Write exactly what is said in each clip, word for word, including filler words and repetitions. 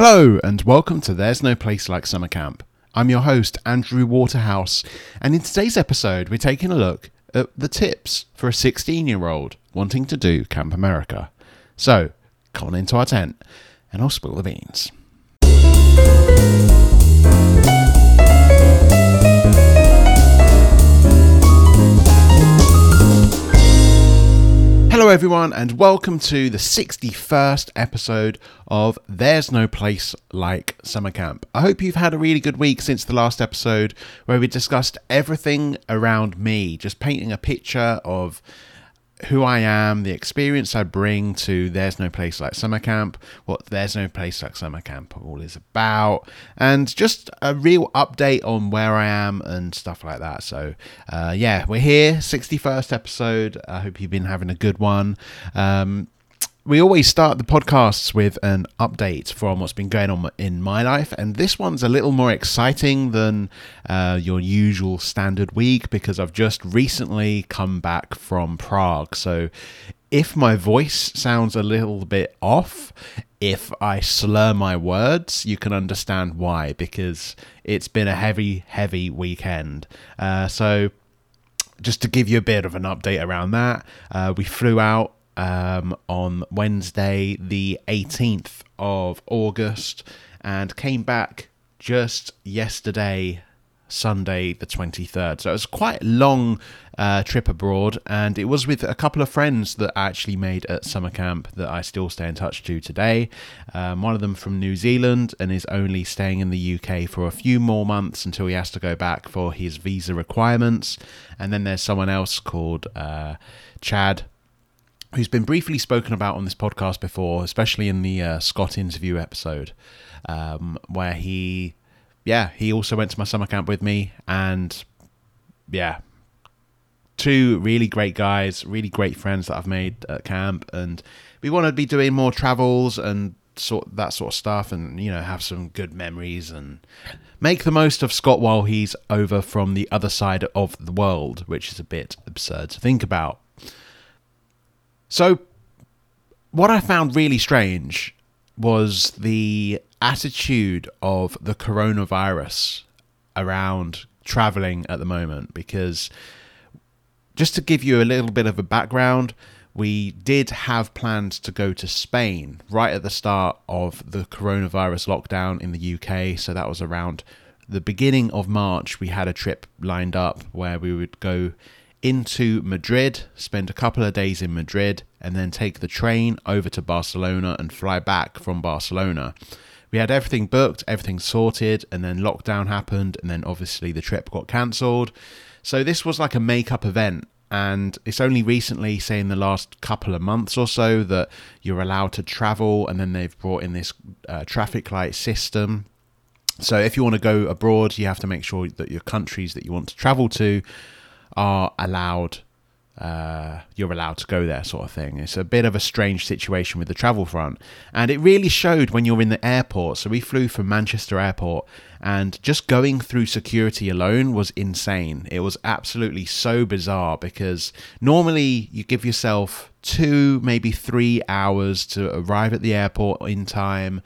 Hello and welcome to There's No Place Like Summer Camp. I'm your host, Andrew Waterhouse, and in today's episode we're taking a look at the tips for a sixteen-year-old wanting to do Camp America. So, come on into our tent and I'll spill the beans. Hello everyone and welcome to the sixty-first episode of There's No Place Like Summer Camp. I hope you've had a really good week since the last episode where we discussed everything around me, just painting a picture of who I am, the experience I bring to There's No Place Like Summer Camp, what There's No Place Like Summer Camp all is about, and just a real update on where I am and stuff like that. So uh, yeah, we're here, sixty-first episode. I hope you've been having a good one. Um, we always start the podcasts with an update from what's been going on in my life, and this one's a little more exciting than uh, your usual standard week because I've just recently come back from Prague. So if my voice sounds a little bit off, if I slur my words, you can understand why, because it's been a heavy, heavy weekend. Uh, so just to give you a bit of an update around that, uh, we flew out Um, on Wednesday the eighteenth of August and came back just yesterday, Sunday the twenty-third. So it was quite a long uh, trip abroad, and it was with a couple of friends that I actually made at summer camp that I still stay in touch to today. Um, one of them from New Zealand and is only staying in the U K for a few more months until he has to go back for his visa requirements. And then there's someone else called uh, Chad, who's been briefly spoken about on this podcast before, especially in the uh, Scott interview episode, um, where he, yeah, he also went to my summer camp with me, and yeah, two really great guys, really great friends that I've made at camp, and we want to be doing more travels and sort that sort of stuff, and you know, have some good memories and make the most of Scott while he's over from the other side of the world, which is a bit absurd to think about. So what I found really strange was the attitude of the coronavirus around traveling at the moment, because just to give you a little bit of a background, we did have plans to go to Spain right at the start of the coronavirus lockdown in the U K. So that was around the beginning of March. We had a trip lined up where we would go into Madrid, spend a couple of days in Madrid, and then take the train over to Barcelona and fly back from Barcelona. We had everything booked, everything sorted, and then lockdown happened, and then obviously the trip got cancelled. So this was like a make-up event, and it's only recently, say in the last couple of months or so, that you're allowed to travel, and then they've brought in this uh, traffic light system. So if you want to go abroad, you have to make sure that your countries that you want to travel to are allowed, uh, you're allowed to go there, sort of thing. It's a bit of a strange situation with the travel front, and it really showed when you're in the airport. So we flew from Manchester Airport, and just going through security alone was insane. It was absolutely so bizarre, because normally you give yourself two, maybe three hours to arrive at the airport in time.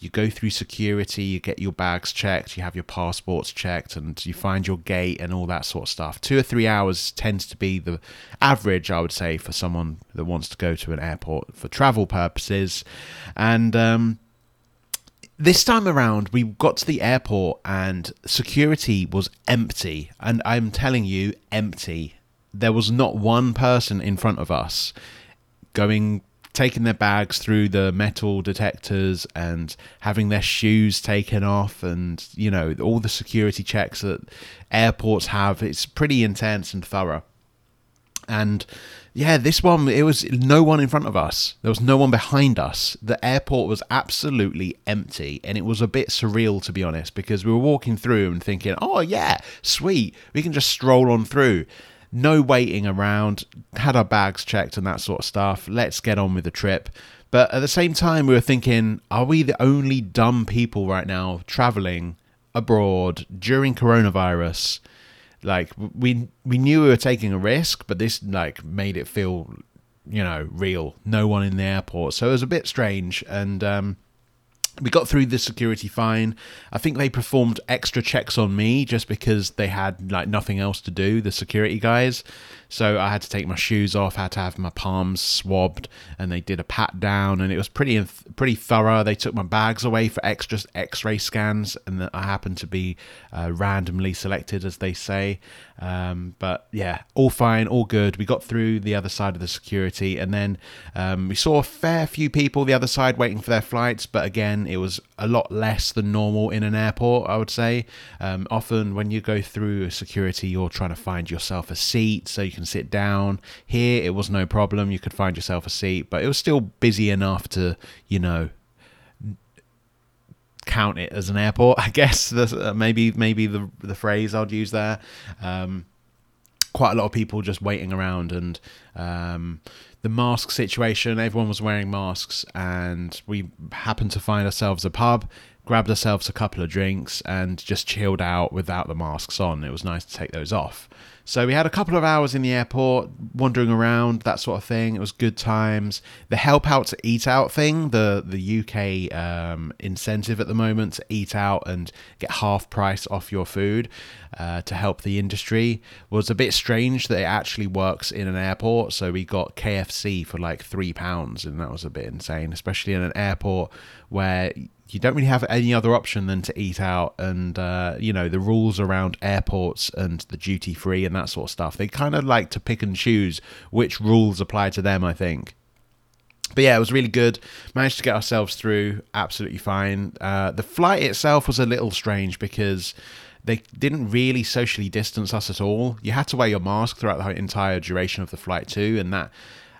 You go through security, you get your bags checked, you have your passports checked, and you find your gate and all that sort of stuff. Two or three hours tends to be the average, I would say, for someone that wants to go to an airport for travel purposes. And um, this time around, we got to the airport and security was empty. And I'm telling you, empty. There was not one person in front of us going taking their bags through the metal detectors and having their shoes taken off, and you know, all the security checks that airports have. It's pretty intense and thorough. And yeah, this one, it was no one in front of us. There was no one behind us. The airport was absolutely empty, and it was a bit surreal, to be honest, because we were walking through and thinking, oh yeah, sweet, we can just stroll on through. No waiting around, had our bags checked and that sort of stuff. Let's get on with the trip. But at the same time, we were thinking, are we the only dumb people right now traveling abroad during coronavirus? Like, we we knew we were taking a risk, but this like made it feel, you know, real. No one in the airport. So it was a bit strange. And um, We got through the security fine. I think they performed extra checks on me just because they had like nothing else to do, the security guys. So I had to take my shoes off, had to have my palms swabbed, and they did a pat down, and it was pretty pretty thorough. They took my bags away for extra X-ray scans, and I happened to be uh, randomly selected, as they say. Um, but yeah, all fine, all good. We got through the other side of the security, and then um, we saw a fair few people the other side waiting for their flights, but again, it was a lot less than normal in an airport, I would say. Um, often when you go through security, you're trying to find yourself a seat so you can sit down. Here, it was no problem. You could find yourself a seat, but it was still busy enough to, you know, count it as an airport, I guess. That's, uh, maybe maybe the, the phrase I'd use there. Um, quite a lot of people just waiting around, and um, the mask situation, everyone was wearing masks, and we happened to find ourselves a pub, grabbed ourselves a couple of drinks, and just chilled out without the masks on. It was nice to take those off. So we had a couple of hours in the airport, wandering around, that sort of thing. It was good times. The help out to eat out thing, the the U K um, incentive at the moment to eat out and get half price off your food uh, to help the industry, was a bit strange that it actually works in an airport. So we got K F C for like three pounds, and that was a bit insane, especially in an airport where you don't really have any other option than to eat out. And, uh, you know, the rules around airports and the duty free and that sort of stuff, they kind of like to pick and choose which rules apply to them, I think. But yeah, it was really good. Managed to get ourselves through absolutely fine. Uh, the flight itself was a little strange because they didn't really socially distance us at all. You had to wear your mask throughout the entire duration of the flight too, and that,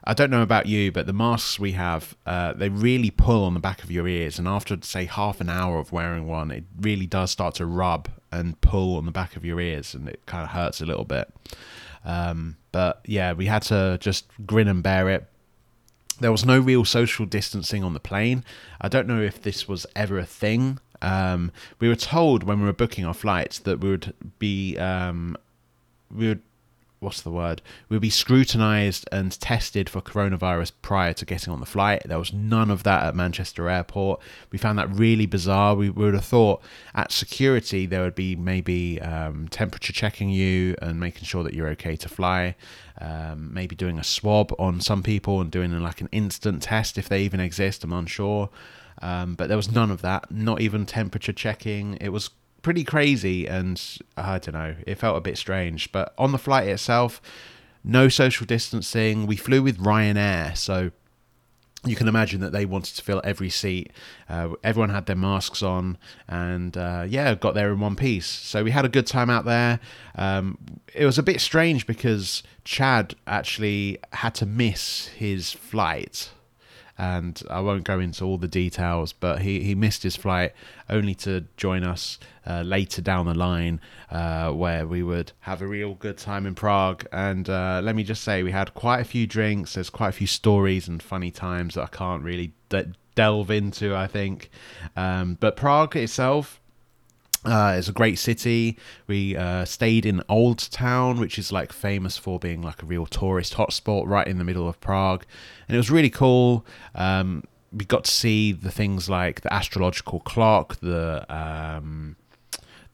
I don't know about you, but the masks we have, uh, they really pull on the back of your ears. And after, say, half an hour of wearing one, it really does start to rub and pull on the back of your ears, and it kind of hurts a little bit. Um, but yeah, we had to just grin and bear it. There was no real social distancing on the plane. I don't know if this was ever a thing. Um, we were told when we were booking our flights that we would be... Um, we would what's the word? We'll be scrutinized and tested for coronavirus prior to getting on the flight. There was none of that at Manchester Airport. We found that really bizarre. We would have thought at security there would be maybe um, temperature checking you and making sure that you're okay to fly. Um, maybe doing a swab on some people and doing like an instant test if they even exist. I'm unsure. Um, but there was none of that. Not even temperature checking. It was pretty crazy, and I don't know, it felt a bit strange. But on the flight itself, no social distancing. We flew with Ryanair, so you can imagine that they wanted to fill every seat. Uh, everyone had their masks on, and uh, yeah, got there in one piece. So we had a good time out there. Um, it was a bit strange because Chad actually had to miss his flight, and I won't go into all the details, but he, he missed his flight only to join us uh, later down the line uh, where we would have a real good time in Prague. And uh, let me just say, we had quite a few drinks. There's quite a few stories and funny times that I can't really de- delve into, I think. Um, but Prague itself, Uh, it's a great city. We uh, stayed in Old Town, which is like famous for being like a real tourist hotspot right in the middle of Prague. And it was really cool. Um, we got to see the things like the astrological clock, the um,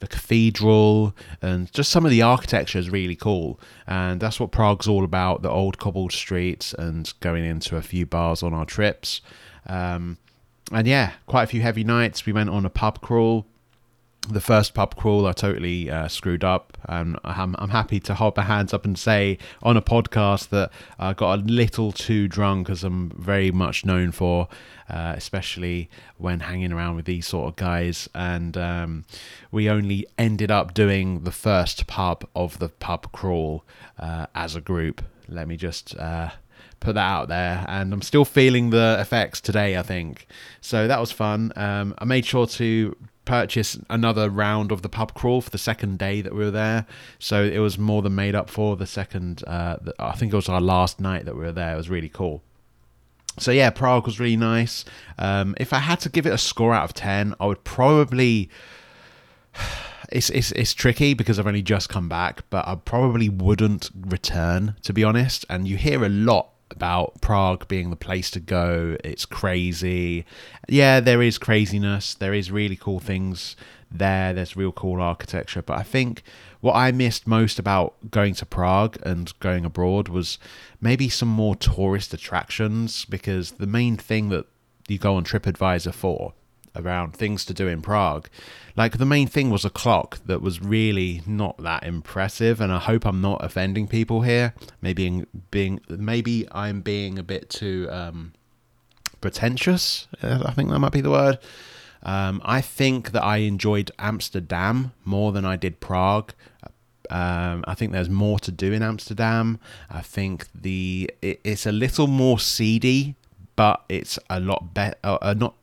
the cathedral, and just some of the architecture is really cool. And that's what Prague's all about, the old cobbled streets and going into a few bars on our trips. Um, and yeah, quite a few heavy nights. We went on a pub crawl. The first pub crawl, I totally uh, screwed up. Um, I'm, I'm happy to hold my hands up and say on a podcast that I got a little too drunk, as I'm very much known for, uh, especially when hanging around with these sort of guys. And um, we only ended up doing the first pub of the pub crawl uh, as a group. Let me just... Uh, put that out there, and I'm still feeling the effects today, I think. So that was fun. um I made sure to purchase another round of the pub crawl for the second day that we were there, so it was more than made up for the second uh the, I think it was our last night that we were there. It was really cool. So yeah, Prague was really nice. um if I had to give it a score out of ten, I would probably It's, it's it's tricky because I've only just come back, but I probably wouldn't return, to be honest. And you hear a lot about Prague being the place to go. It's crazy. Yeah, there is craziness. There is really cool things there. There's real cool architecture. But I think what I missed most about going to Prague and going abroad was maybe some more tourist attractions, because the main thing that you go on TripAdvisor for around things to do in Prague, like the main thing was a clock that was really not that impressive. And I hope I'm not offending people here. Maybe in being, maybe I'm being a bit too um, pretentious. I think that might be the word. Um, I think that I enjoyed Amsterdam more than I did Prague. Um, I think there's more to do in Amsterdam. I think the it, it's a little more seedy, but it's a lot better. Uh, not.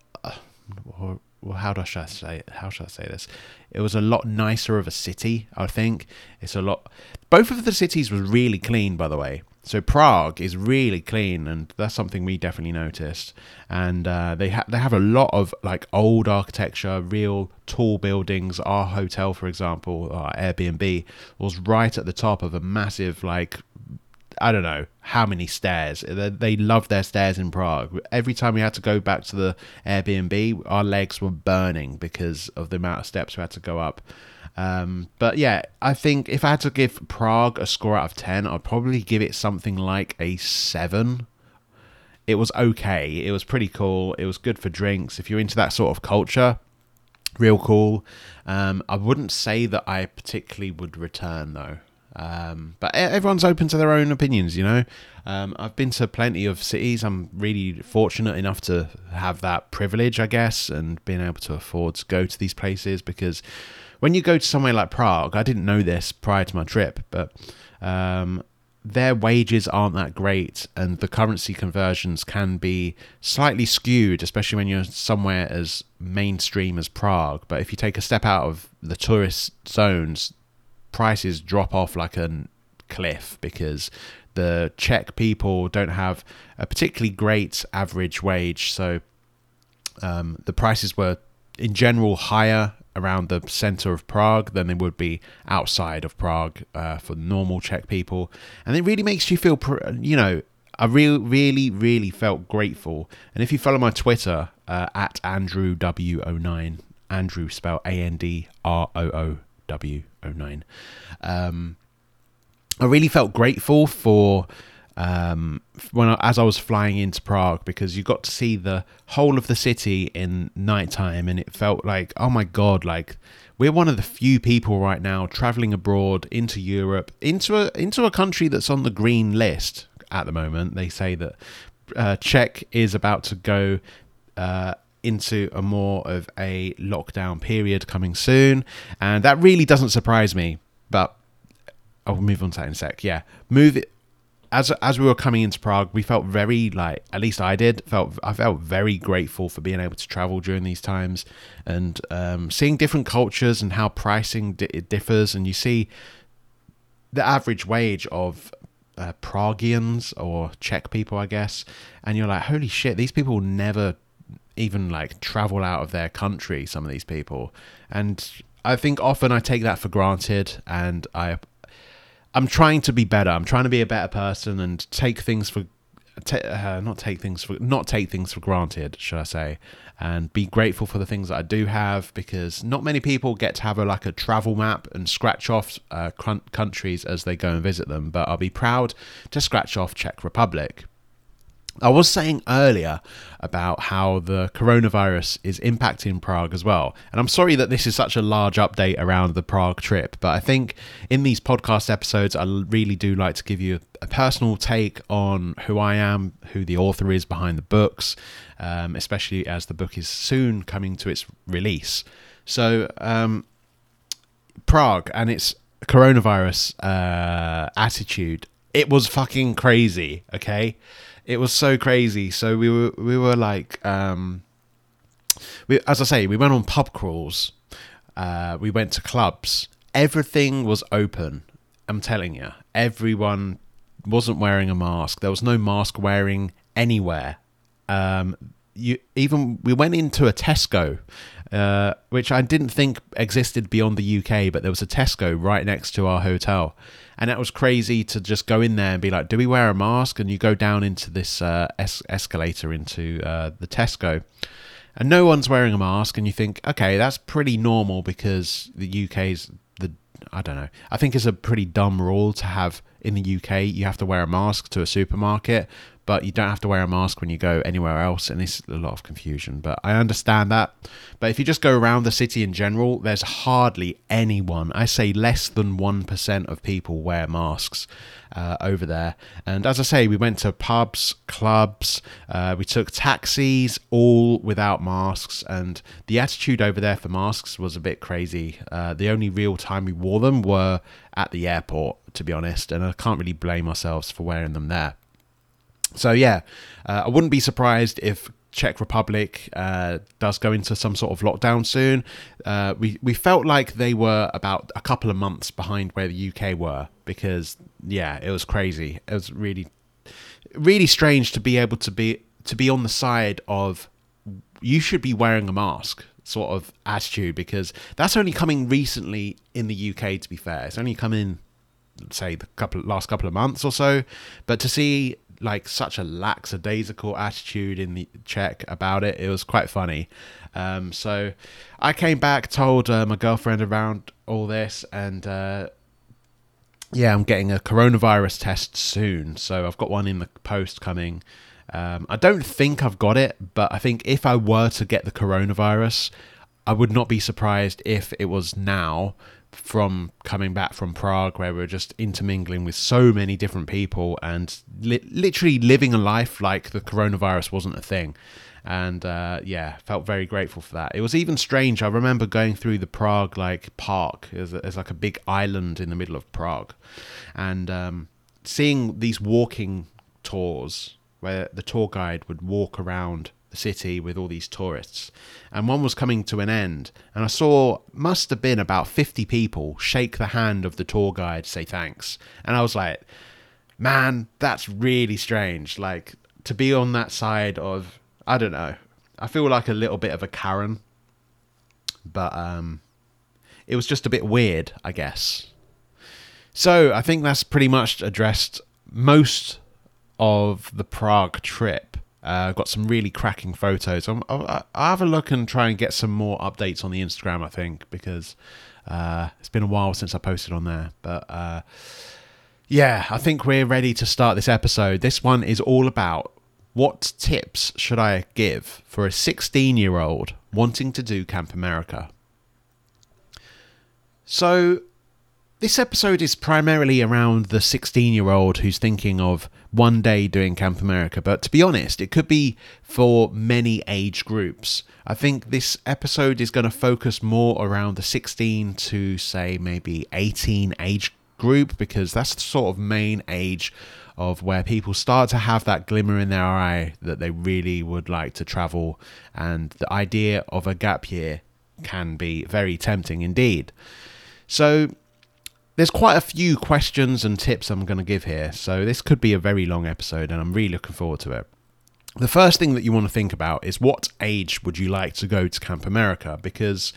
Or, or how do I, should I say it? How should I say this? It was a lot nicer of a city, I think. It's a lot. Both of the cities were really clean, by the way. So Prague is really clean, and that's something we definitely noticed. And uh, they ha- they have a lot of like old architecture, real tall buildings. Our hotel, for example, our Airbnb, was right at the top of a massive like, I don't know how many stairs. They love their stairs in Prague. Every time we had to go back to the Airbnb, our legs were burning because of the amount of steps we had to go up. Um, but yeah, I think if I had to give Prague a score out of ten, I'd probably give it something like a seven. It was okay. It was pretty cool. It was good for drinks. If you're into that sort of culture, real cool. Um, I wouldn't say that I particularly would return though. Um, but everyone's open to their own opinions, you know. Um, I've been to plenty of cities. I'm really fortunate enough to have that privilege, I guess, and being able to afford to go to these places, because when you go to somewhere like Prague, I didn't know this prior to my trip, but um, their wages aren't that great, and the currency conversions can be slightly skewed, especially when you're somewhere as mainstream as Prague. But if you take a step out of the tourist zones, prices drop off like a cliff, because the Czech people don't have a particularly great average wage. So um, the prices were in general higher around the center of Prague than they would be outside of Prague uh, for normal Czech people. And it really makes you feel, pr- you know, I really, really, really felt grateful. And if you follow my Twitter uh, at Andrew W oh nine, Andrew spelled A N D R O O W oh nine. Um, I really felt grateful for um, when I, as I was flying into Prague, because you got to see the whole of the city in nighttime, and it felt like, oh my God, like we're one of the few people right now traveling abroad into Europe, into a into a country that's on the green list at the moment. They say that uh, Czech is about to go Uh, into a more of a lockdown period coming soon, and that really doesn't surprise me, but I'll move on to that in a sec. Yeah, move it. As as we were coming into Prague, we felt very, like, at least I did, felt I felt very grateful for being able to travel during these times, and um, seeing different cultures and how pricing d- differs, and you see the average wage of uh, Pragians or Czech people, I guess, and you're like, holy shit, these people will never even like travel out of their country, some of these people. And I think often I take that for granted, and I I'm trying to be better. I'm trying to be a better person and take things for t- uh, not take things for not take things for granted, should I say, and be grateful for the things that I do have, because not many people get to have a like a travel map and scratch off uh, countries as they go and visit them. But I'll be proud to scratch off Czech Republic. I was saying earlier about how the coronavirus is impacting Prague as well. And I'm sorry that this is such a large update around the Prague trip, but I think in these podcast episodes, I really do like to give you a personal take on who I am, who the author is behind the books, um, especially as the book is soon coming to its release. So um, Prague and its coronavirus uh, attitude, it was fucking crazy, okay? It was so crazy. So we were we were like, um, we, as I say, we went on pub crawls. Uh, we went to clubs. Everything was open. I'm telling you, everyone wasn't wearing a mask. There was no mask wearing anywhere. Um, you even we went into a Tesco uh, which I didn't think existed beyond the U K, but there was a Tesco right next to our hotel. And that was crazy to just go in there and be like, do we wear a mask? And you go down into this uh, es- escalator into uh, the Tesco. And no one's wearing a mask. And you think, okay, that's pretty normal because the U K's the, I don't know. I think it's a pretty dumb rule to have in the U K. You have to wear a mask to a supermarket, but you don't have to wear a mask when you go anywhere else. And it's a lot of confusion, but I understand that. But if you just go around the city in general, there's hardly anyone. I say less than one percent of people wear masks uh, over there. And as I say, we went to pubs, clubs, uh, we took taxis, all without masks. And the attitude over there for masks was a bit crazy. Uh, the only real time we wore them were at the airport, to be honest. And I can't really blame ourselves for wearing them there. So, yeah, uh, I wouldn't be surprised if Czech Republic uh, does go into some sort of lockdown soon. Uh, we, we felt like they were about a couple of months behind where the U K were because, yeah, it was crazy. It was really, really strange to be able to be to be on the side of you should be wearing a mask sort of attitude, because that's only coming recently in the U K, to be fair. It's only come in, say, the couple last couple of months or so. But to see like such a lackadaisical attitude in the Czech about it, it was quite funny. Um, so I came back, told uh, my girlfriend around all this, and uh, yeah, I'm getting a coronavirus test soon. So I've got one in the post coming. Um, I don't think I've got it, but I think if I were to get the coronavirus, I would not be surprised if it was now, from coming back from Prague, where we were just intermingling with so many different people and li- literally living a life like the coronavirus wasn't a thing. And uh, yeah, felt very grateful for that. It was even strange. I remember going through the Prague like park. There's like a big island in the middle of Prague, and um, seeing these walking tours where the tour guide would walk around the city with all these tourists, and one was coming to an end, and I saw must have been about fifty people shake the hand of the tour guide, say thanks. And I was like, man, that's really strange, like to be on that side of, I don't know, I feel like a little bit of a Karen, but um it was just a bit weird, I guess. So I think that's pretty much addressed most of the Prague trip. I've uh, got some really cracking photos. I'm, I'll, I'll have a look and try and get some more updates on the Instagram, I think, because uh, it's been a while since I posted on there. But uh, yeah, I think we're ready to start this episode. This one is all about what tips should I give for a sixteen-year-old wanting to do Camp America. So this episode is primarily around the sixteen-year-old who's thinking of one day doing Camp America, but to be honest, it could be for many age groups. I think this episode is going to focus more around the sixteen to say maybe eighteen age group, because that's the sort of main age of where people start to have that glimmer in their eye that they really would like to travel, and the idea of a gap year can be very tempting indeed. So there's quite a few questions and tips I'm going to give here, so this could be a very long episode, and I'm really looking forward to it. The first thing that you want to think about is what age would you like to go to Camp America? Because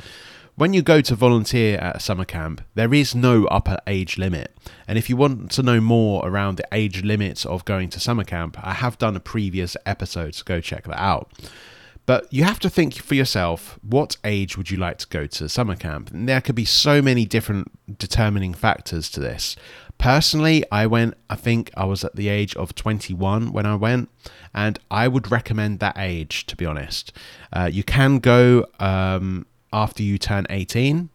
when you go to volunteer at a summer camp, there is no upper age limit. And if you want to know more around the age limits of going to summer camp, I have done a previous episode, so go check that out. But you have to think for yourself, what age would you like to go to summer camp? And there could be so many different determining factors to this. Personally, I went, I think I was at the age of twenty-one when I went, and I would recommend that age, to be honest. Uh, you can go um, after you turn eighteen.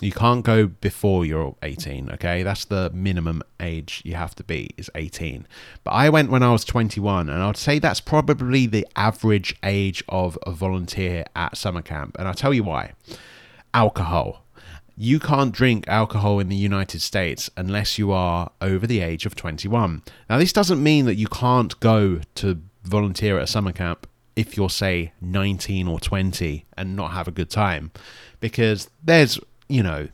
You can't go before you're eighteen, okay? That's the minimum age you have to be, is eighteen. But I went when I was twenty-one, and I'd say that's probably the average age of a volunteer at summer camp. And I'll tell you why. Alcohol. You can't drink alcohol in the United States unless you are over the age of twenty-one. Now, this doesn't mean that you can't go to volunteer at a summer camp if you're, say, nineteen or twenty and not have a good time, because there's you know,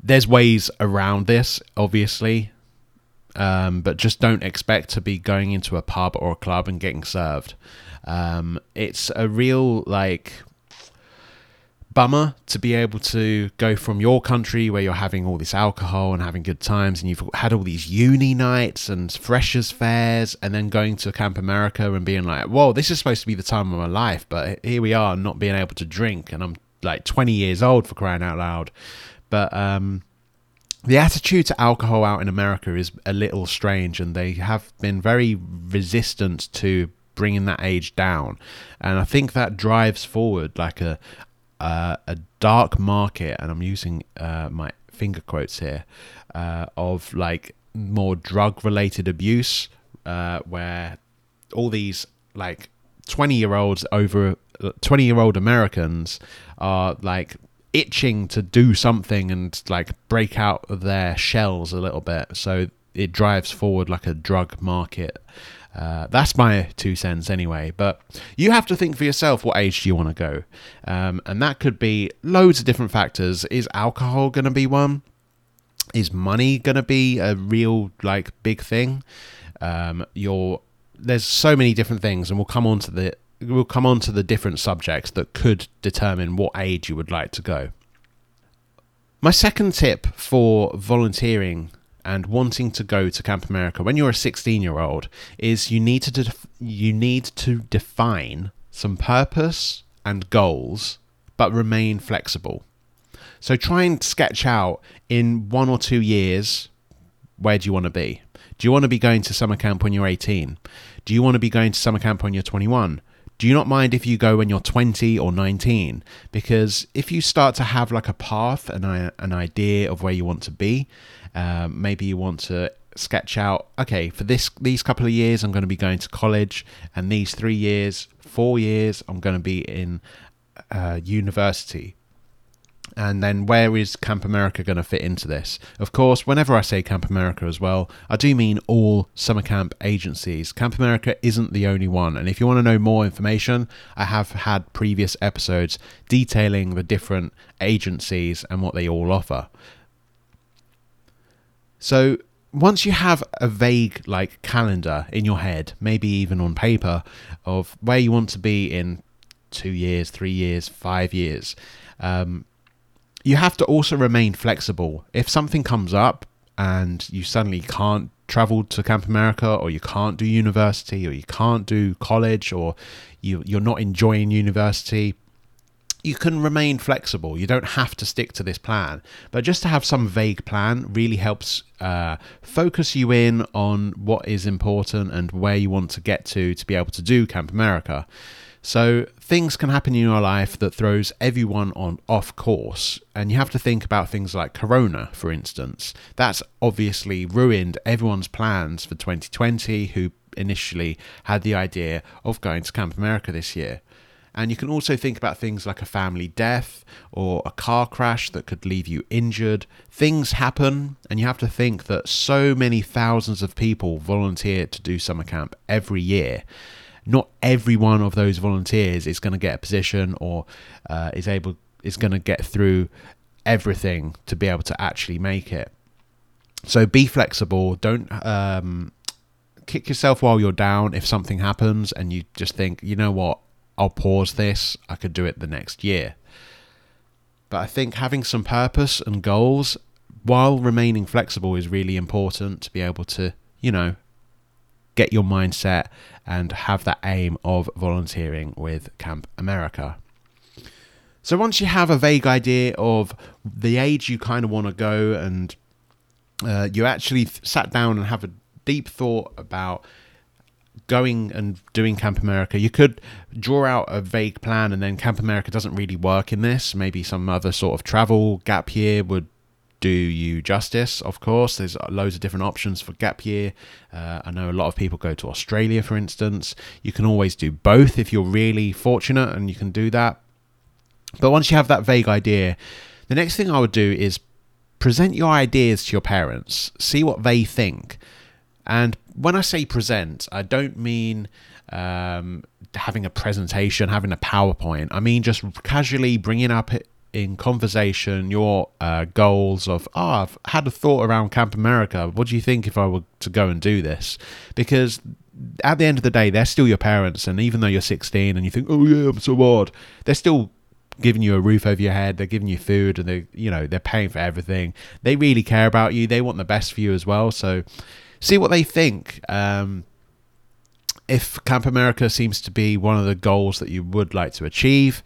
there's ways around this, obviously, um, but just don't expect to be going into a pub or a club and getting served. Um, it's a real, like, bummer to be able to go from your country where you're having all this alcohol and having good times and you've had all these uni nights and freshers fairs, and then going to Camp America and being like, whoa, this is supposed to be the time of my life, but here we are not being able to drink, and I'm like twenty years old, for crying out loud. But um the attitude to alcohol out in America is a little strange, and they have been very resistant to bringing that age down, and I think that drives forward like a Uh, a dark market, and I'm using uh, my finger quotes here, uh, of like more drug related abuse, uh, where all these like twenty year olds over twenty year old Americans are like itching to do something and like break out of their shells a little bit, so it drives forward like a drug market. Uh, that's my two cents anyway, but you have to think for yourself, what age do you want to go? Um, and that could be loads of different factors. Is alcohol going to be one? Is money going to be a real like big thing? Um, your there's so many different things, and we'll come on to the we'll come on to the different subjects that could determine what age you would like to go. My second tip for volunteering and wanting to go to Camp America when you're a sixteen year old is you need to def- you need to define some purpose and goals, but remain flexible. So try and sketch out in one or two years, where do you want to be? Do you want to be going to summer camp when you're eighteen? Do you want to be going to summer camp when you're twenty-one? Do you not mind if you go when you're twenty or nineteen? Because if you start to have like a path and an idea of where you want to be, um, maybe you want to sketch out, okay, for this these couple of years, I'm going to be going to college, and these three years, four years, I'm going to be in uh, university. And then where is Camp America going to fit into this? Of course, whenever I say Camp America as well, I do mean all summer camp agencies. Camp America isn't the only one. And if you want to know more information, I have had previous episodes detailing the different agencies and what they all offer. So once you have a vague like calendar in your head, maybe even on paper, of where you want to be in two years, three years, five years, um, you have to also remain flexible. If something comes up and you suddenly can't travel to Camp America, or you can't do university, or you can't do college, or you, you're not enjoying university, you can remain flexible. You don't have to stick to this plan. But just to have some vague plan really helps uh, focus you in on what is important and where you want to get to to be able to do Camp America. So things can happen in your life that throws everyone on off course, and you have to think about things like Corona, for instance. That's obviously ruined everyone's plans for twenty twenty who initially had the idea of going to Camp America this year. And you can also think about things like a family death or a car crash that could leave you injured. Things happen, and you have to think that so many thousands of people volunteer to do summer camp every year. Not every one of those volunteers is going to get a position or uh, is able is going to get through everything to be able to actually make it. So be flexible. Don't um, kick yourself while you're down if something happens and you just think, you know what, I'll pause this. I could do it the next year. But I think having some purpose and goals while remaining flexible is really important to be able to, you know, get your mindset and have that aim of volunteering with Camp America. So once you have a vague idea of the age you kind of want to go, and uh, you actually th- sat down and have a deep thought about going and doing Camp America, you could draw out a vague plan, and then Camp America doesn't really work in this. Maybe some other sort of travel gap year would do you justice. Of course, there's loads of different options for gap year. Uh, I know a lot of people go to Australia, for instance. You can always do both if you're really fortunate and you can do that. But once you have that vague idea, the next thing I would do is present your ideas to your parents, see what they think. And when I say present, I don't mean um, having a presentation, having a PowerPoint. I mean just casually bringing up it in conversation, your uh, goals of, oh, I've had a thought around Camp America. What do you think if I were to go and do this? Because at the end of the day, they're still your parents. And even though you're sixteen and you think, oh yeah, I'm so old, they're still giving you a roof over your head, they're giving you food, and they, you know, they're paying for everything. They really care about you. They want the best for you as well. So see what they think. Um, if Camp America seems to be one of the goals that you would like to achieve,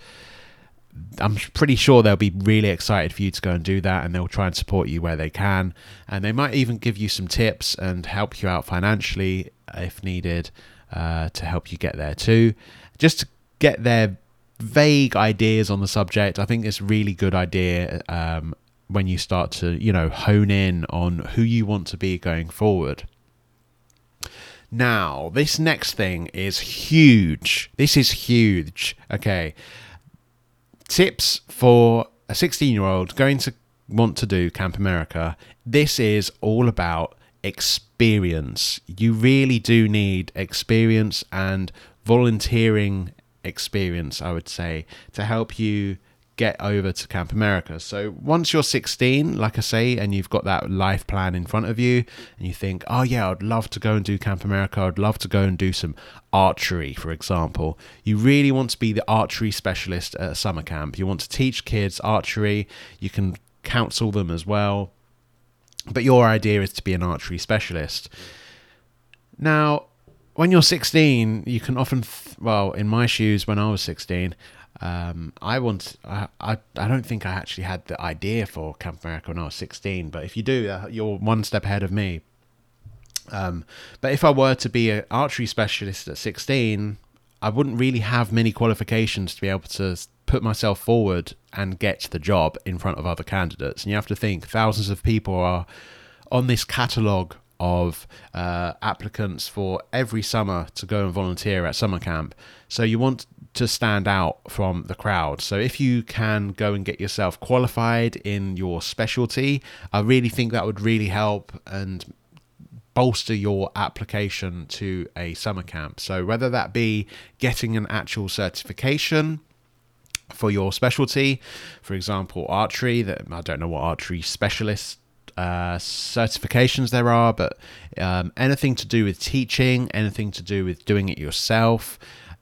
I'm pretty sure they'll be really excited for you to go and do that, and they'll try and support you where they can. And they might even give you some tips and help you out financially if needed, uh, to help you get there too. Just to get their vague ideas on the subject, I think it's a really good idea um, when you start to, you know, hone in on who you want to be going forward. Now, this next thing is huge. This is huge. Okay. Tips for a sixteen-year-old going to want to do Camp America. This is all about experience. You really do need experience and volunteering experience, I would say, to help you get over to Camp America. So once you're sixteen, like I say, and you've got that life plan in front of you, and you think, oh yeah, I'd love to go and do Camp America, I'd love to go and do some archery, for example. You really want to be the archery specialist at a summer camp. You want to teach kids archery. You can counsel them as well, but your idea is to be an archery specialist. Now, when you're sixteen, you can often th- well, in my shoes when I was sixteen, Um, I want. I, I. I don't think I actually had the idea for Camp America when I was sixteen. But if you do, uh, you're one step ahead of me. Um, but if I were to be an archery specialist at sixteen, I wouldn't really have many qualifications to be able to put myself forward and get the job in front of other candidates. And you have to think thousands of people are on this catalogue of uh, applicants for every summer to go and volunteer at summer camp. So you want to stand out from the crowd. So if you can go and get yourself qualified in your specialty, I really think that would really help and bolster your application to a summer camp. So whether that be getting an actual certification for your specialty, for example, archery, that I don't know what archery specialist Uh, certifications there are, but um, anything to do with teaching, anything to do with doing it yourself,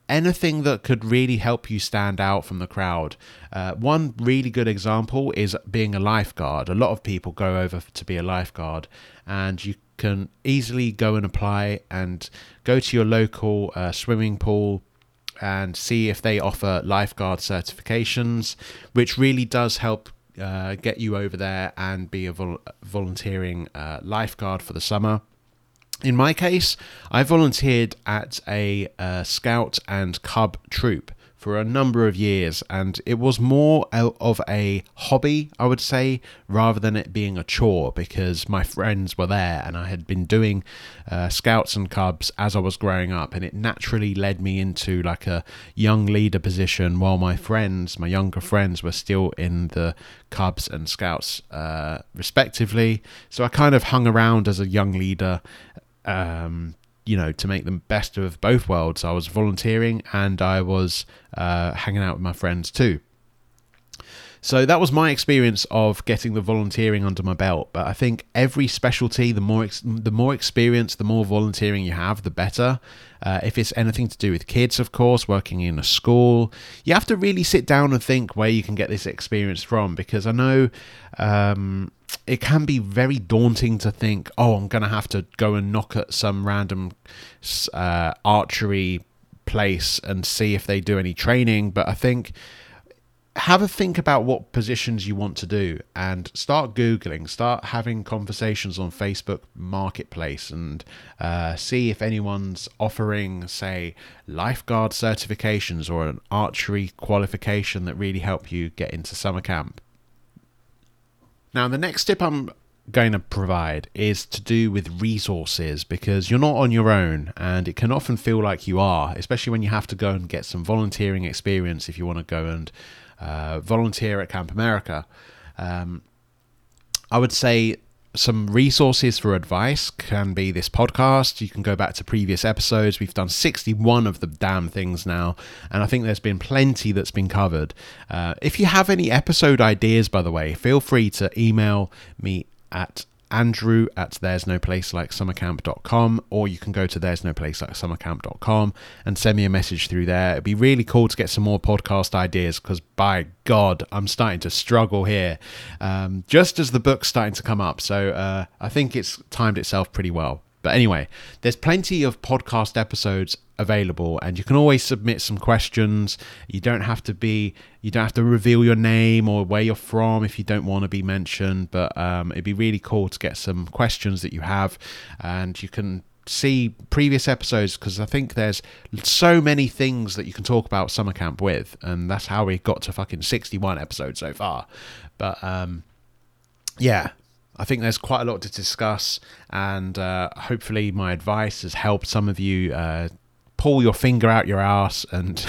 anything that could really help you stand out from the crowd. Uh, one really good example is being a lifeguard. A lot of people go over to be a lifeguard, and you can easily go and apply and go to your local uh, swimming pool and see if they offer lifeguard certifications, which really does help Uh, get you over there and be a vol- volunteering uh, lifeguard for the summer. In my case, I volunteered at a uh, scout and cub troop for a number of years, and it was more of a hobby, I would say, rather than it being a chore, because my friends were there and I had been doing uh, scouts and cubs as I was growing up, and it naturally led me into like a young leader position while my friends, my younger friends, were still in the cubs and scouts uh, respectively. So I kind of hung around as a young leader, um you know, to make the best of both worlds. I was volunteering and I was uh, hanging out with my friends too. So that was my experience of getting the volunteering under my belt. But I think every specialty, the more ex- the more experience, the more volunteering you have, the better. Uh, if it's anything to do with kids, of course, working in a school, you have to really sit down and think where you can get this experience from, because I know um, it can be very daunting to think, oh, I'm going to have to go and knock at some random uh, archery place and see if they do any training. But I think have a think about what positions you want to do, and start Googling, start having conversations on Facebook Marketplace, and uh, see if anyone's offering, say, lifeguard certifications or an archery qualification that really help you get into summer camp. Now, the next tip I'm going to provide is to do with resources, because you're not on your own, and it can often feel like you are, especially when you have to go and get some volunteering experience if you want to go and Uh, volunteer at Camp America. Um, I would say some resources for advice can be this podcast. You can go back to previous episodes. We've done sixty-one of the damn things now, and I think there's been plenty that's been covered. Uh, if you have any episode ideas, by the way, feel free to email me at Andrew at there's no place like summer camp dot com, or you can go to there's no place like summer camp dot com and send me a message through there. It'd be really cool to get some more podcast ideas, because by God, I'm starting to struggle here, um, just as the book's starting to come up. So uh, I think it's timed itself pretty well. But anyway, there's plenty of podcast episodes available, and you can always submit some questions. You don't have to be, you don't have to reveal your name or where you're from if you don't want to be mentioned, but um, it'd be really cool to get some questions that you have, and you can see previous episodes, because I think there's so many things that you can talk about summer camp with, and that's how we got to fucking sixty-one episodes so far. But um, yeah, I think there's quite a lot to discuss, and uh, hopefully my advice has helped some of you uh, pull your finger out your ass and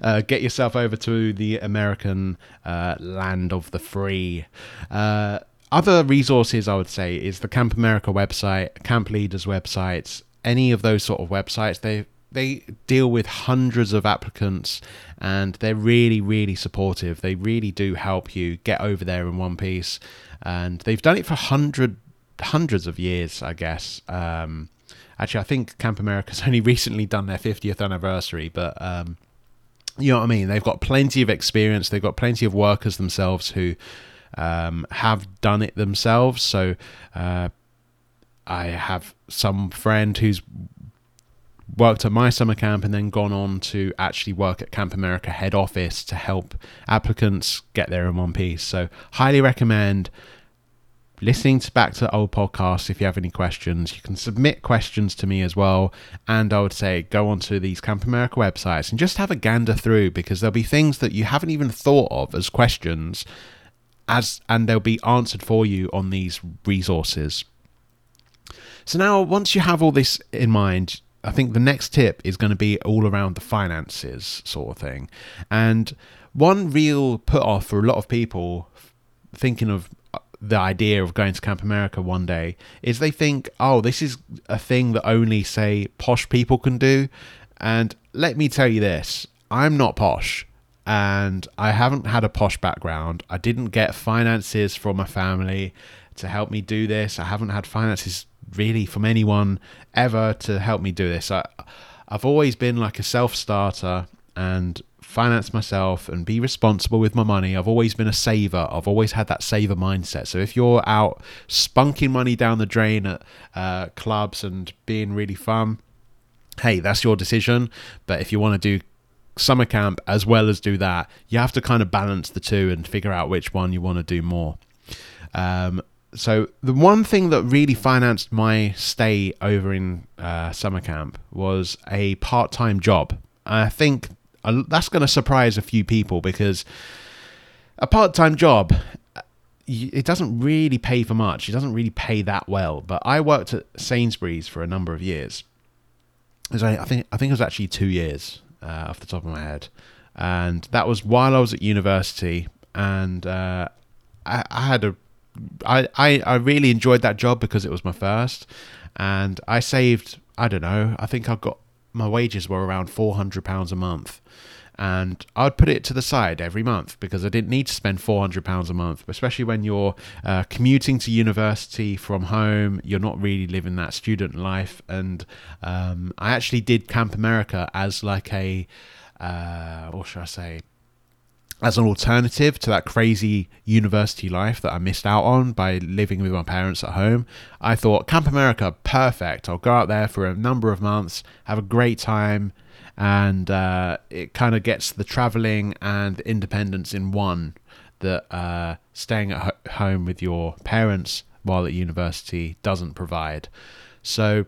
uh, get yourself over to the American uh, land of the free. Uh, other resources, I would say, is the Camp America website, Camp Leaders websites, any of those sort of websites. They they deal with hundreds of applicants, and they're really, really supportive. They really do help you get over there in one piece. And they've done it for hundred, hundreds of years, I guess. Um, actually, I think Camp America's only recently done their fiftieth anniversary, but um, you know what I mean? They've got plenty of experience. They've got plenty of workers themselves who um, have done it themselves. So uh, I have some friend who's worked at my summer camp and then gone on to actually work at Camp America head office to help applicants get there in one piece. So highly recommend listening to back to old podcasts. If you have any questions, you can submit questions to me as well. And I would say go onto these Camp America websites and just have a gander through, because there'll be things that you haven't even thought of as questions, as and they'll be answered for you on these resources. So now, once you have all this in mind, I think the next tip is going to be all around the finances sort of thing. And one real put off for a lot of people thinking of the idea of going to Camp America one day is they think, oh, this is a thing that only, say, posh people can do. And let me tell you this, I'm not posh, and I haven't had a posh background. I didn't get finances from my family to help me do this. I haven't had finances really from anyone ever to help me do this. I, I've always been like a self-starter and finance myself and be responsible with my money. I've always been a saver. I've always had that saver mindset. So if you're out spunking money down the drain at uh, clubs and being really fun, hey, that's your decision. But if you want to do summer camp as well as do that, you have to kind of balance the two and figure out which one you want to do more. Um, So the one thing that really financed my stay over in uh, summer camp was a part-time job. I think that's going to surprise a few people, because a part-time job, it doesn't really pay for much. It doesn't really pay that well. But I worked at Sainsbury's for a number of years. It was only, I think I think it was actually two years uh, off the top of my head. And that was while I was at university. And uh, I, I had a I, I, I really enjoyed that job because it was my first, and I saved, I don't know, I think I got, my wages were around four hundred pounds a month, and I'd put it to the side every month because I didn't need to spend four hundred pounds a month, especially when you're uh, commuting to university from home. You're not really living that student life. And um, I actually did Camp America as like a, uh, what should I say, as an alternative to that crazy university life that I missed out on by living with my parents at home. I thought, Camp America, perfect. I'll go out there for a number of months, have a great time, and uh, it kind of gets the traveling and the independence in one that uh, staying at ho- home with your parents while at university doesn't provide. So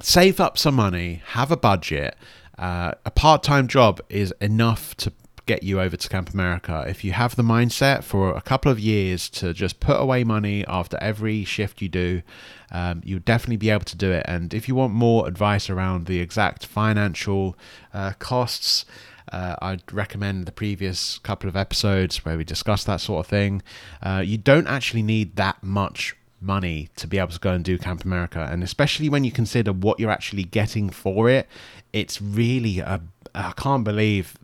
save up some money, have a budget. Uh, a part-time job is enough to get you over to Camp America. If you have the mindset for a couple of years to just put away money after every shift you do, um, you'll definitely be able to do it. And if you want more advice around the exact financial uh, costs, uh, I'd recommend the previous couple of episodes where we discussed that sort of thing. Uh, you don't actually need that much money to be able to go and do Camp America, and especially when you consider what you're actually getting for it, it's really a, I can't believe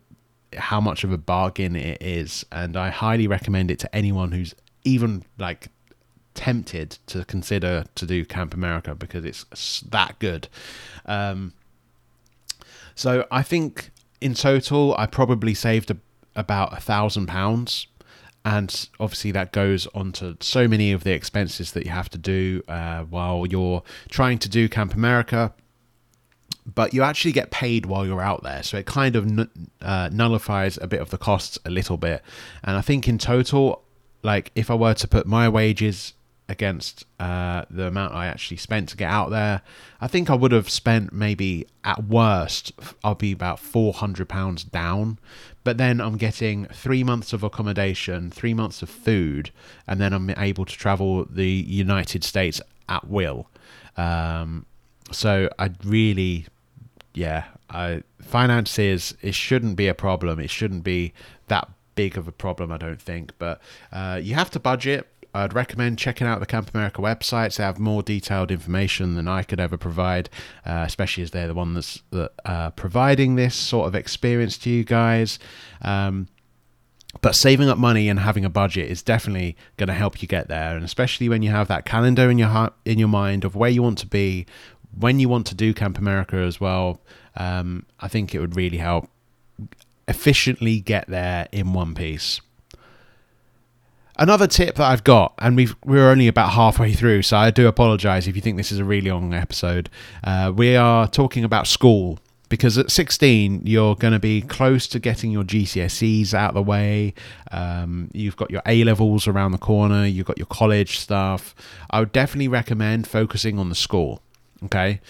how much of a bargain it is, and I highly recommend it to anyone who's even like tempted to consider to do Camp America because it's that good. Um, so I think in total, I probably saved a, about a thousand pounds. And obviously that goes on to so many of the expenses that you have to do uh, while you're trying to do Camp America. But you actually get paid while you're out there. So it kind of n- uh, nullifies a bit of the costs a little bit. And I think in total, like if I were to put my wages against uh, the amount I actually spent to get out there, I think I would have spent maybe at worst, I'll be about four hundred pounds down. But then I'm getting three months of accommodation, three months of food, and then I'm able to travel the United States at will. Um, so I really, yeah, I, finances, it shouldn't be a problem. It shouldn't be that big of a problem, I don't think. But uh, you have to budget. I'd recommend checking out the Camp America websites. They have more detailed information than I could ever provide, uh, especially as they're the one that's that, uh, providing this sort of experience to you guys. Um, but saving up money and having a budget is definitely going to help you get there, and especially when you have that calendar in your heart, in your mind of where you want to be, when you want to do Camp America as well. Um, I think it would really help efficiently get there in one piece. Another tip that I've got, and we've, we're only about halfway through, so I do apologise if you think this is a really long episode. Uh, we are talking about school, because at sixteen, you're going to be close to getting your G C S Es out of the way. Um, you've got your A-levels around the corner. You've got your college stuff. I would definitely recommend focusing on the school, okay?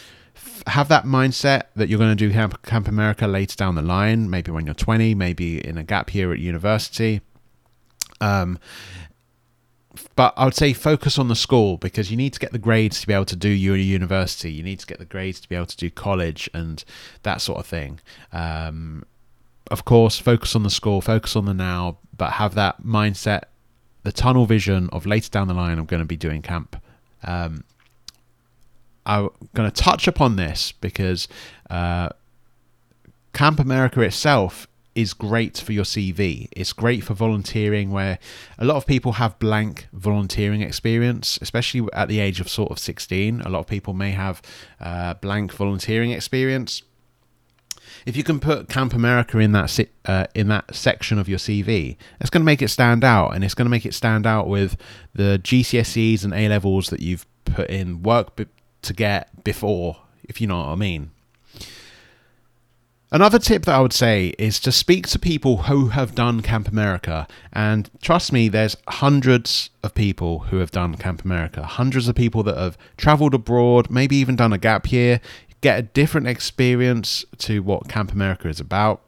Have that mindset that you're going to do Camp, Camp America later down the line, maybe when you're twenty, maybe in a gap year at university. Um, but I would say focus on the school, because you need to get the grades to be able to do your university. You need to get the grades to be able to do college and that sort of thing. Um, of course, focus on the school, focus on the now, but have that mindset, the tunnel vision of later down the line, I'm going to be doing camp. Um, I'm going to touch upon this because uh, Camp America itself is great for your C V. It's great for volunteering, where a lot of people have blank volunteering experience, especially at the age of sort of sixteen. A lot of people may have uh, blank volunteering experience. If you can put Camp America in that uh, in that section of your C V, that's going to make it stand out, and it's going to make it stand out with the G C S Es and A-levels that you've put in work b- to get before, if you know what I mean. Another tip that I would say is to speak to people who have done Camp America. And trust me, there's hundreds of people who have done Camp America, hundreds of people that have traveled abroad, maybe even done a gap year, get a different experience to what Camp America is about.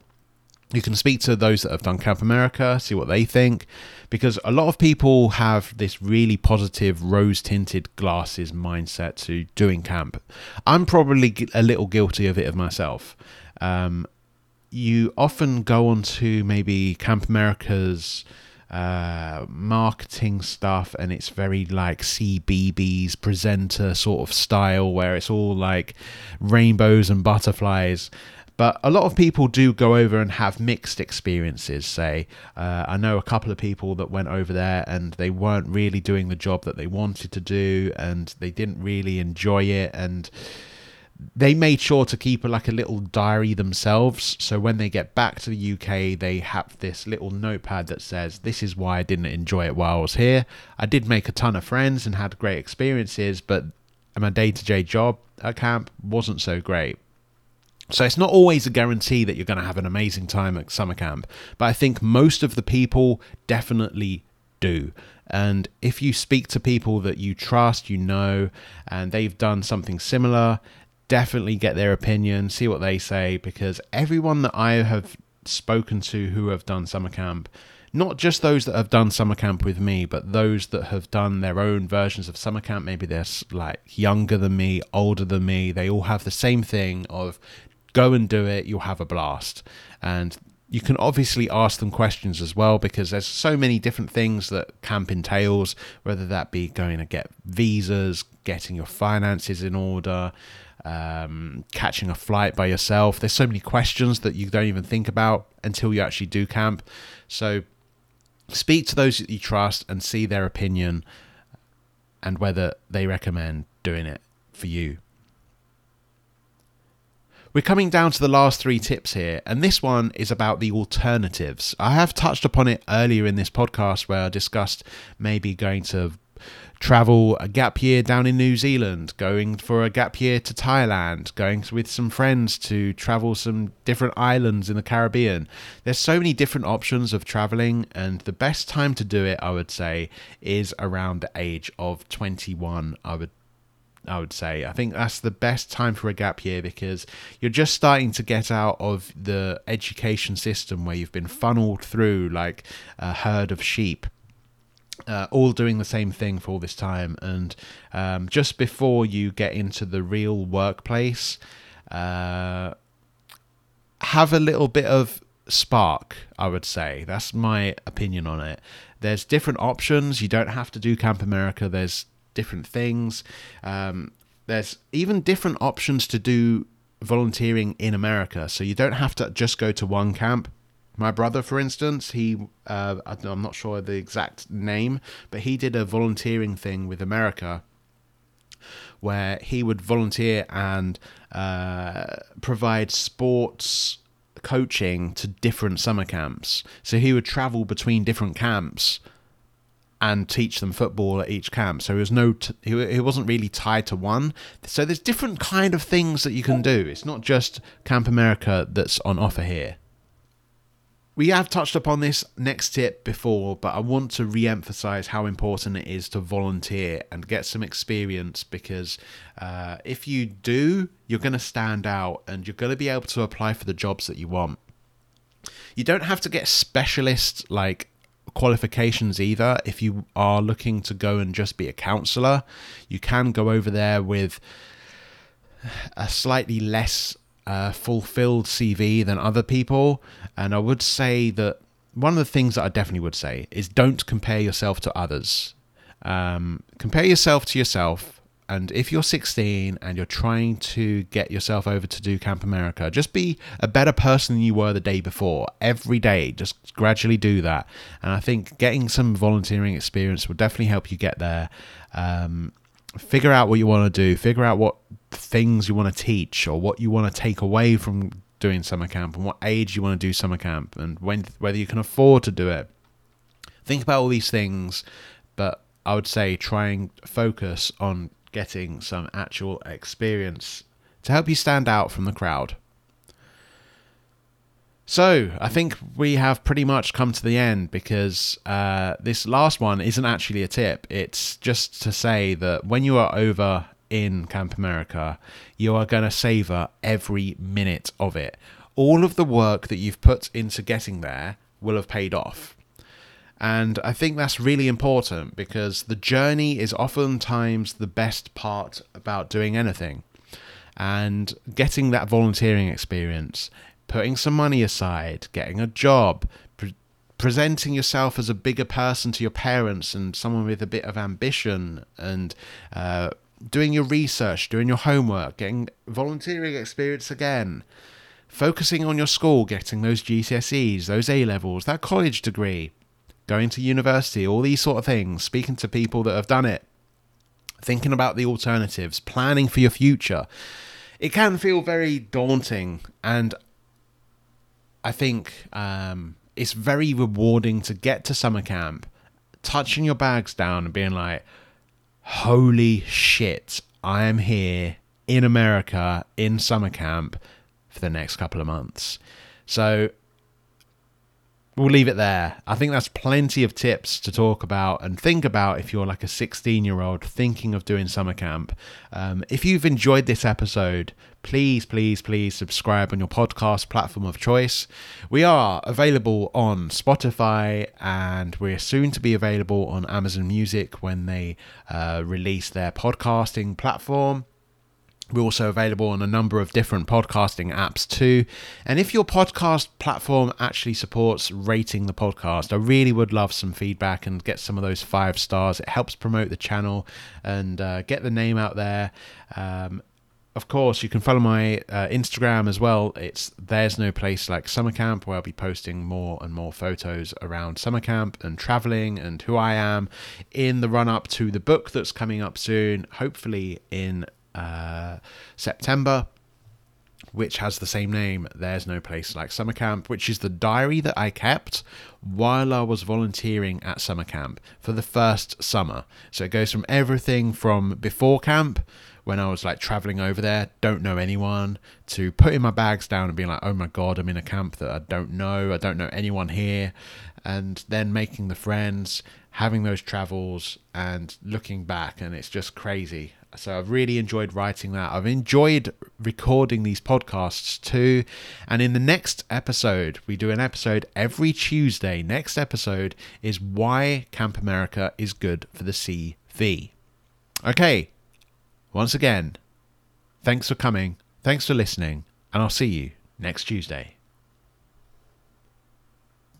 You can speak to those that have done Camp America, see what they think, because a lot of people have this really positive rose-tinted glasses mindset to doing camp. I'm probably a little guilty of it of myself. Um, you often go on to maybe Camp America's uh, marketing stuff, and it's very like C B B's presenter sort of style, where it's all like rainbows and butterflies. But a lot of people do go over and have mixed experiences, say. Uh, I know a couple of people that went over there and they weren't really doing the job that they wanted to do, and they didn't really enjoy it, and they made sure to keep like a little diary themselves. So when they get back to the U K, they have this little notepad that says, this is why I didn't enjoy it while I was here. I did make a ton of friends and had great experiences, but my day-to-day job at camp wasn't so great. So it's not always a guarantee that you're going to have an amazing time at summer camp, but I think most of the people definitely do. And if you speak to people that you trust, you know, and they've done something similar, definitely get their opinion, see what they say, because everyone that I have spoken to who have done summer camp, not just those that have done summer camp with me, but those that have done their own versions of summer camp, maybe they're like younger than me, older than me, they all have the same thing of go and do it, you'll have a blast. And you can obviously ask them questions as well, because there's so many different things that camp entails, whether that be going to get visas, getting your finances in order, um catching a flight by yourself. There's so many questions that you don't even think about until you actually do camp. So speak to those that you trust and see their opinion. and whether they recommend doing it for you. We're coming down to the last three tips here, and this one is about the alternatives. I have touched upon it earlier in this podcast where I discussed maybe going to travel a gap year down in New Zealand, going for a gap year to Thailand, going with some friends to travel some different islands in the Caribbean. There's so many different options of traveling, and the best time to do it, I would say, is around the age of twenty-one, I would I would say. I think that's the best time for a gap year because you're just starting to get out of the education system where you've been funneled through like a herd of sheep. Uh, all doing the same thing for all this time, and um, just before you get into the real workplace, uh, have a little bit of spark, I would say. That's my opinion on it. There's different options. You don't have to do Camp America. There's different things. Um, there's even different options to do volunteering in America, so you don't have to just go to one camp. My brother, for instance, he, uh, I'm not sure the exact name, but he did a volunteering thing with America where he would volunteer and uh, provide sports coaching to different summer camps. So he would travel between different camps and teach them football at each camp. So he was no, t- he wasn't really tied to one. So there's different kind of things that you can do. It's not just Camp America that's on offer here. We have touched upon this next tip before, but I want to re-emphasize how important it is to volunteer and get some experience, because uh, if you do, you're going to stand out and you're going to be able to apply for the jobs that you want. You don't have to get specialist like qualifications either. If you are looking to go and just be a counselor, you can go over there with a slightly less Uh, fulfilled C V than other people, and I would say that one of the things that I definitely would say is don't compare yourself to others. Um, compare yourself to yourself, and if you're sixteen and you're trying to get yourself over to do Camp America, just be a better person than you were the day before. Every day, just gradually do that, and I think getting some volunteering experience will definitely help you get there. Um, figure out what you want to do, figure out what things you want to teach or what you want to take away from doing summer camp and what age you want to do summer camp and when whether you can afford to do it. Think about all these things, but I would say try and focus on getting some actual experience to help you stand out from the crowd. So I think we have pretty much come to the end, because uh, this last one isn't actually a tip. It's just to say that when you are over in Camp America, you are going to savor every minute of it. All of the work that you've put into getting there will have paid off. And I think that's really important, because the journey is oftentimes the best part about doing anything. And getting that volunteering experience, putting some money aside, getting a job, pre- presenting yourself as a bigger person to your parents and someone with a bit of ambition, and uh, doing your research, doing your homework, getting volunteering experience again, focusing on your school, getting those G C S Es, those A-levels, that college degree, going to university, all these sort of things, speaking to people that have done it, thinking about the alternatives, planning for your future. It can feel very daunting, and I think um, it's very rewarding to get to summer camp, touching your bags down and being like, holy shit, I am here in America in summer camp for the next couple of months. So we'll leave it there. I think that's plenty of tips to talk about and think about if you're like a sixteen-year-old thinking of doing summer camp. Um, if you've enjoyed this episode, please, please, please subscribe on your podcast platform of choice. We are available on Spotify, and we're soon to be available on Amazon Music when they uh, release their podcasting platform. We're also available on a number of different podcasting apps too. And if your podcast platform actually supports rating the podcast, I really would love some feedback and get some of those five stars. It helps promote the channel and uh, get the name out there. Um, of course, you can follow my uh, Instagram as well. It's There's No Place Like Summer Camp, where I'll be posting more and more photos around summer camp and traveling and who I am in the run-up to the book that's coming up soon, hopefully in uh, September, which has the same name, There's No Place Like Summer Camp, which is the diary that I kept while I was volunteering at summer camp for the first summer. So it goes from everything from before camp, when I was like traveling over there, don't know anyone, to putting my bags down and being like, oh my God, I'm in a camp that I don't know. I don't know anyone here. And then making the friends, having those travels and looking back, and it's just crazy. So I've really enjoyed writing that. I've enjoyed recording these podcasts too. And in the next episode, we do an episode every Tuesday. Next episode is why Camp America is good for the C V. Okay, once again, thanks for coming. Thanks for listening. And I'll see you next Tuesday.